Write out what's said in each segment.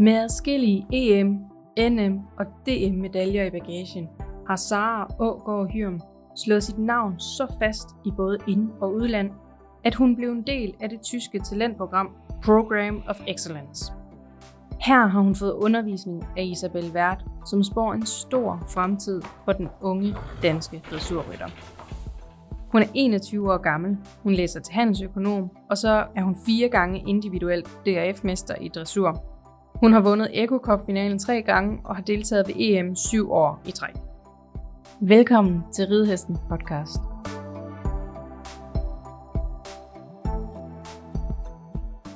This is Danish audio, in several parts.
Med adskillige EM, NM og DM-medaljer i bagagen har Sara Aagaard Hjulmand slået sit navn så fast i både ind- og udland, at hun blev en del af det tyske talentprogram Program of Excellence. Her har hun fået undervisning af Isabell Werth, som spår en stor fremtid for den unge danske dressurrytter. Hun er 21 år gammel, hun læser til handelsøkonom, og så er hun 4 gange individuelt DRF-mester i dressur. Hun har vundet Echo Cup-finalen 3 gange og har deltaget ved EM 7 år i træk. Velkommen til Ridehesten podcast.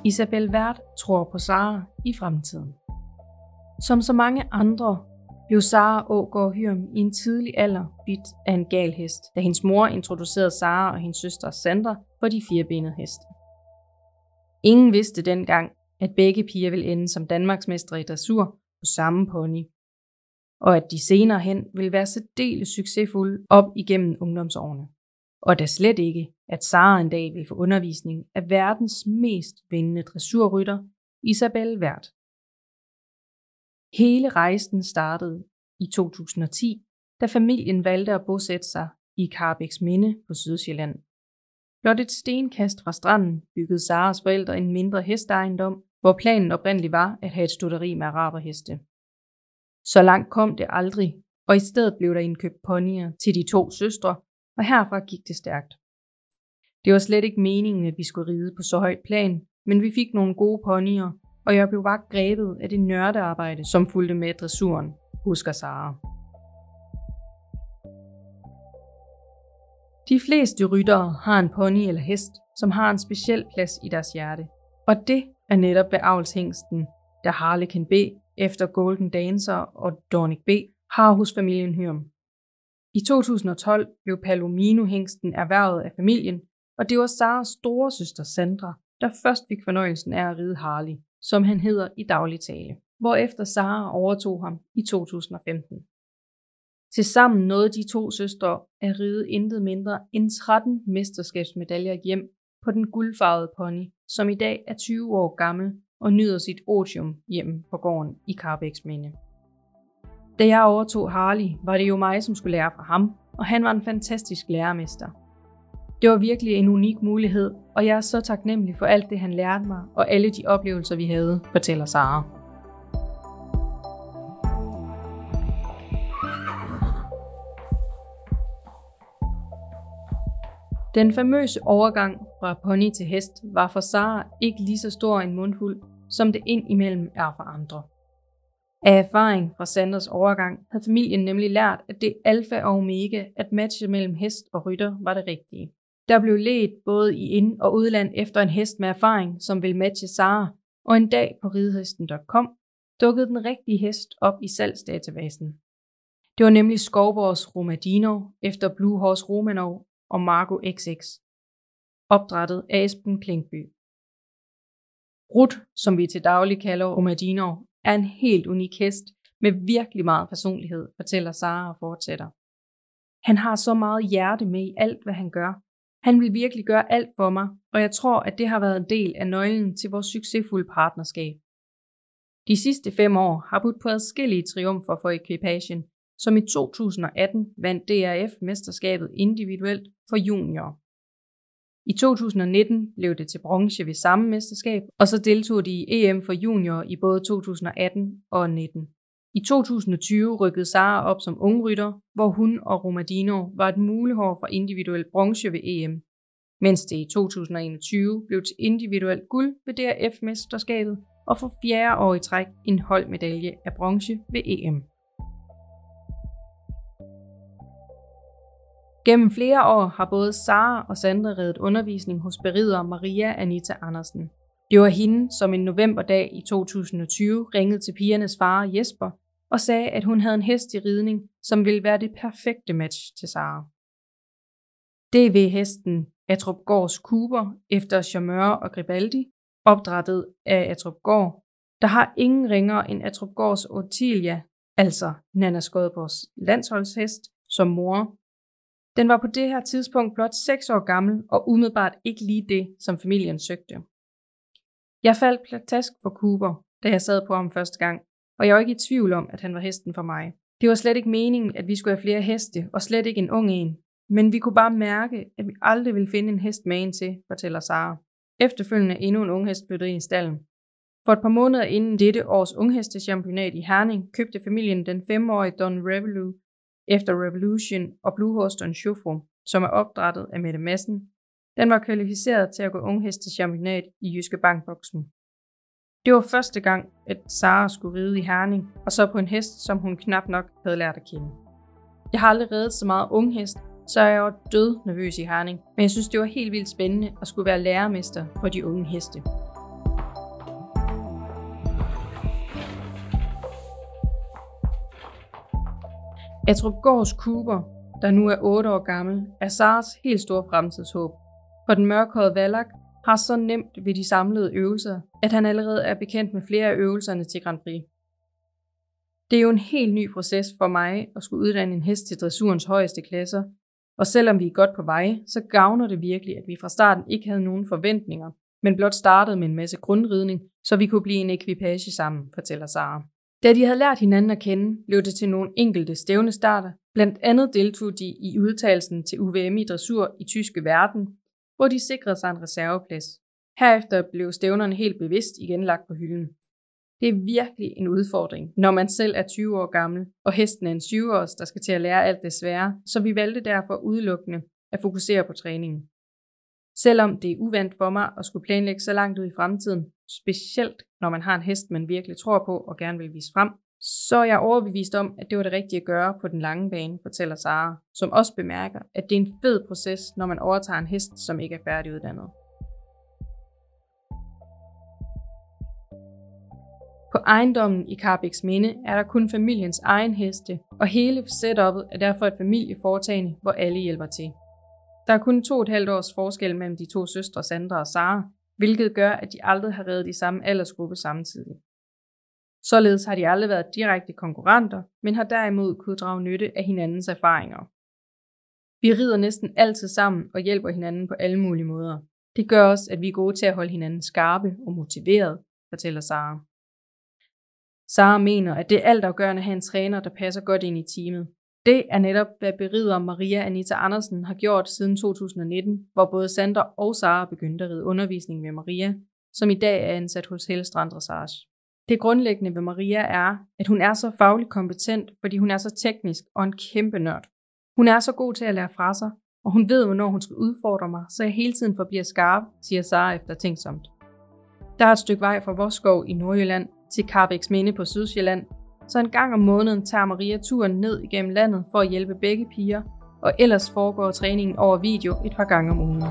Isabell Werth tror på Sara i fremtiden. Som så mange andre blev Sara Aagaard Hjulmand i en tidlig alder bidt af en gal hest, da hendes mor introducerede Sara og hendes søster Sandra for de firbenede heste. Ingen vidste dengang, at begge piger ville ende som danmarksmestre i dressur på samme pony, og at de senere hen ville være særdeles succesfulde op igennem ungdomsårene. Og da slet ikke, at Sara en dag ville få undervisning af verdens mest vindende dressurrytter, Isabell Werth. Hele rejsen startede i 2010, da familien valgte at bosætte sig i Karrebæksminde på Sydsjælland. Blot et stenkast fra stranden byggede Saras forældre en mindre hesteejendom, hvor planen oprindeligt var at have et studeri med araberheste. Så langt kom det aldrig, og i stedet blev der indkøbt ponyer til de 2 søstre, og herfra gik det stærkt. Det var slet ikke meningen, at vi skulle ride på så højt plan, men vi fik nogle gode ponyer, og jeg blev bare grebet af det nørdearbejde, som fulgte med dressuren, husker Sara. De fleste ryttere har en pony eller hest, som har en speciel plads i deres hjerte, og det er netop ved avlshængsten, der Harlequin B. efter Golden Dancer og Darnick B. har hos familien Hjulmand. I 2012 blev Palomino-hængsten erhvervet af familien, og det var Saras storesøster Sandra, der først fik fornøjelsen af at ride Harley, som han hedder i daglig tale, hvorefter Sara overtog ham i 2015. Tilsammen nåede de 2 søstre at ride intet mindre end 13 mesterskabsmedaljer hjem på den guldfarvede pony, som i dag er 20 år gammel og nyder sit otium hjemme på gården i Karrebæksminde. Da jeg overtog Harley, var det jo mig, som skulle lære fra ham, og han var en fantastisk lærermester. Det var virkelig en unik mulighed, og jeg er så taknemmelig for alt det, han lærte mig, og alle de oplevelser, vi havde, fortæller Sara. Den famøse overgang fra pony til hest var for Sara ikke lige så stor en mundfuld, som det indimellem er for andre. Af erfaring fra Sanders overgang havde familien nemlig lært, at det alfa og omega at matche mellem hest og rytter var det rigtige. Der blev ledt både i ind- og udland efter en hest med erfaring, som ville matche Sara, og en dag på ridehesten.com dukkede den rigtige hest op i salgsdatabasen. Det var nemlig Skovborgs Romadino efter Blue Horse Romanov og Marco XX, opdrættet af Esben Klinkby. Rut, som vi til daglig kalder Romadino, er en helt unik hest med virkelig meget personlighed, fortæller Sara og fortsætter. Han har så meget hjerte med i alt, hvad han gør. Han vil virkelig gøre alt for mig, og jeg tror, at det har været en del af nøglen til vores succesfulde partnerskab. De sidste 5 år har budt på adskillige triumfer for ekipagen, som i 2018 vandt DRF-mesterskabet individuelt for junior. I 2019 blev det til bronze ved samme mesterskab, og så deltog de i EM for junior i både 2018 og 19. I 2020 rykkede Sara op som ungrytter, hvor hun og Romadino var et mulehår for individuel bronze ved EM, mens det i 2021 blev til individuelt guld ved DRF-mesterskabet og for 4. år i træk en holdmedalje af bronze ved EM. Gennem flere år har både Sara og Sandra reddet undervisning hos berider Maria Anita Andersen. Det var hende, som en novemberdag i 2020 ringede til pigernes far Jesper og sagde, at hun havde en hest i ridning, som ville være det perfekte match til Sara. Det ved hesten Atterupgaards Cooper efter Charmør og Gribaldi, opdrættet af Atterupgård, der har ingen ringere end Atropgårds Otilia, altså Nana Skodborgs landsholdshest, som mor. Den var på det her tidspunkt blot 6 år gammel og umiddelbart ikke lige det, som familien søgte. Jeg faldt pladask for Cooper, da jeg sad på ham første gang, og jeg var ikke i tvivl om, at han var hesten for mig. Det var slet ikke meningen, at vi skulle have flere heste, og slet ikke en ung en. Men vi kunne bare mærke, at vi aldrig ville finde en hest magen til, fortæller Sara. Efterfølgende er endnu en unghest flyttet ind i stallen. For et par måneder inden dette års unghestechampionat i Herning, købte familien den 5-årige Don Revolut efter Revolution og Bluehorst Sjofrum, som er opdrættet af Mette Madsen. Den var kvalificeret til at gå unghestechampionat i Jyske Bankboksen. Det var første gang, at Sara skulle ride i Herning, og så på en hest, som hun knap nok havde lært at kende. Jeg har aldrig reddet så meget unghest, så jeg var død nervøs i Herning, men jeg synes, det var helt vildt spændende at skulle være lærermester for de unge heste. Atterupgaards Cooper, der nu er 8 år gammel, er Saras helt store fremtidshåb, for den mørkhårede Wallach har så nemt ved de samlede øvelser, at han allerede er bekendt med flere af øvelserne til Grand Prix. Det er jo en helt ny proces for mig at skulle uddanne en hest til dressurens højeste klasser, og selvom vi er godt på vej, så gavner det virkelig, at vi fra starten ikke havde nogen forventninger, men blot startede med en masse grundridning, så vi kunne blive en ekvipage sammen, fortæller Sara. Da de havde lært hinanden at kende, blev det til nogle enkelte stævnestarter. Blandt andet deltog de i udtagelsen til UVM i dressur i tyske verden, hvor de sikrede sig en reserveplads. Herefter blev stævnerne helt bevidst igen lagt på hylden. Det er virkelig en udfordring, når man selv er 20 år gammel, og hesten er en 7-års, der skal til at lære alt det svære, så vi valgte derfor udelukkende at fokusere på træningen. Selvom det er uvant for mig at skulle planlægge så langt ud i fremtiden, specielt når man har en hest, man virkelig tror på og gerne vil vise frem, så er jeg overbevist om, at det var det rigtige at gøre på den lange bane, fortæller Sara, som også bemærker, at det er en fed proces, når man overtager en hest, som ikke er færdiguddannet. På ejendommen i Karrebæksminde er der kun familiens egen heste, og hele setupet er derfor et familieforetagende, hvor alle hjælper til. Der er kun 2,5 års forskel mellem de to søstre, Sandra og Sara, hvilket gør, at de aldrig har reddet i samme aldersgruppe samtidig. Således har de aldrig været direkte konkurrenter, men har derimod kunne drage nytte af hinandens erfaringer. Vi rider næsten altid sammen og hjælper hinanden på alle mulige måder. Det gør også, at vi er gode til at holde hinanden skarpe og motiveret, fortæller Sara. Sara mener, at det er altafgørende at have en træner, der passer godt ind i teamet. Det er netop, hvad berider Maria Anita Andersen har gjort siden 2019, hvor både Sandra og Sara begyndte at ride undervisning med Maria, som i dag er ansat hos Hellestrand Ressage. Det grundlæggende ved Maria er, at hun er så fagligt kompetent, fordi hun er så teknisk og en kæmpe nørd. Hun er så god til at lære fra sig, og hun ved, hvornår hun skal udfordre mig, så jeg hele tiden forbliver skarp, siger Sara eftertænksomt. Der er et stykke vej fra Voskov i Nordjylland til Karrebæksminde på Sydsjælland, så en gang om måneden tager Maria turen ned igennem landet for at hjælpe begge piger, og ellers foregår træningen over video et par gange om ugen.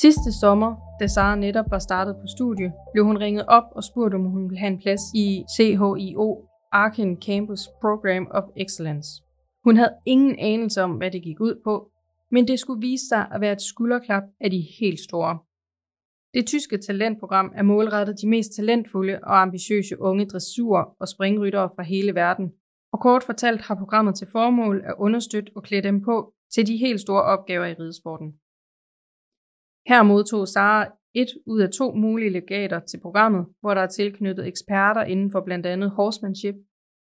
Sidste sommer, da Sara netop var startet på studie, blev hun ringet op og spurgt, om hun ville have en plads i CHIO Aachen Campus Program of Excellence. Hun havde ingen anelse om, hvad det gik ud på, men det skulle vise sig at være et skulderklap af de helt store. Det tyske talentprogram er målrettet de mest talentfulde og ambitiøse unge dressurer og springryttere fra hele verden, og kort fortalt har programmet til formål at understøtte og klæde dem på til de helt store opgaver i ridesporten. Her modtog Sara 1 ud af 2 mulige legater til programmet, hvor der er tilknyttet eksperter inden for blandt andet horsemanship,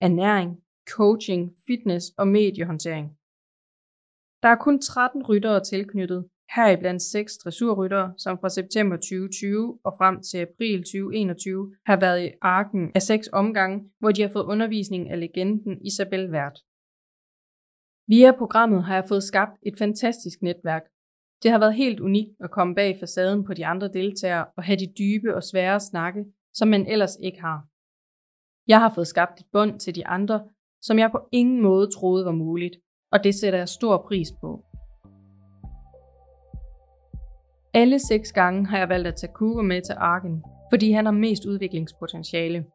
ernæring, coaching, fitness og mediehåndtering. Der er kun 13 ryttere tilknyttet, heriblandt 6 dressurryttere, som fra september 2020 og frem til april 2021 har været i Aachen af 6 omgange, hvor de har fået undervisning af legenden Isabell Werth. Via programmet har jeg fået skabt et fantastisk netværk. Det har været helt unikt at komme bag facaden på de andre deltagere og have de dybe og svære snakke, som man ellers ikke har. Jeg har fået skabt et bånd til de andre, som jeg på ingen måde troede var muligt, og det sætter jeg stor pris på. Alle 6 gange har jeg valgt at tage Cooper med til Aachen, fordi han har mest udviklingspotentiale.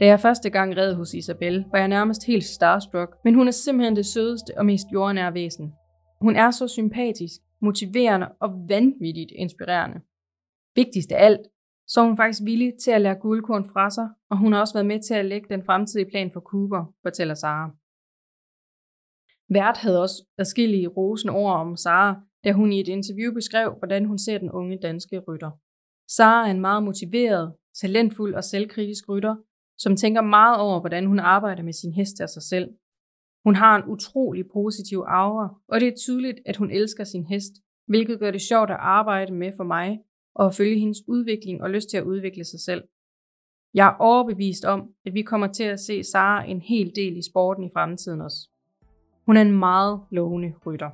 Da jeg første gang red hos Isabel, var jeg nærmest helt starstruck, men hun er simpelthen det sødeste og mest jordnære væsen. Hun er så sympatisk, motiverende og vanvittigt inspirerende. Vigtigst af alt, så er hun faktisk villig til at lære guldkorn fra sig, og hun har også været med til at lægge den fremtidige plan for Cooper, fortæller Sara. Werth havde også adskillige rosende ord om Sara, da da hun i et interview beskrev, hvordan hun ser den unge danske rytter. Sara er en meget motiveret, talentfuld og selvkritisk rytter, som tænker meget over, hvordan hun arbejder med sin hest og sig selv. Hun har en utrolig positiv aura, og det er tydeligt, at hun elsker sin hest, hvilket gør det sjovt at arbejde med for mig og at følge hendes udvikling og lyst til at udvikle sig selv. Jeg er overbevist om, at vi kommer til at se Sara en hel del i sporten i fremtiden også. Hun er en meget lovende rytter.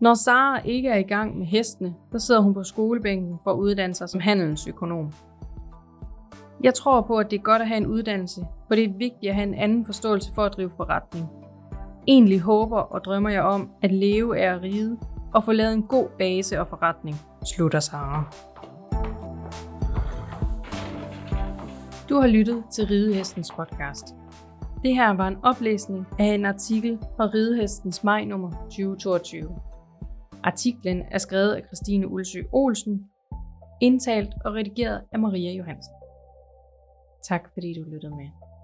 Når Sara ikke er i gang med hestene, så sidder hun på skolebænken for at uddanne sig som handelsøkonom. Jeg tror på, at det er godt at have en uddannelse, for det er vigtigt at have en anden forståelse for at drive forretning. Egentlig håber og drømmer jeg om, at leve er at ride og få lavet en god base og forretning, slutter Sara. Du har lyttet til Ridehestens podcast. Det her var en oplæsning af en artikel fra Ridehestens maj-nummer 2022. Artiklen er skrevet af Christine Ulsø Olsen, indtalt og redigeret af Maria Johansen. Tak fordi du lyttede med.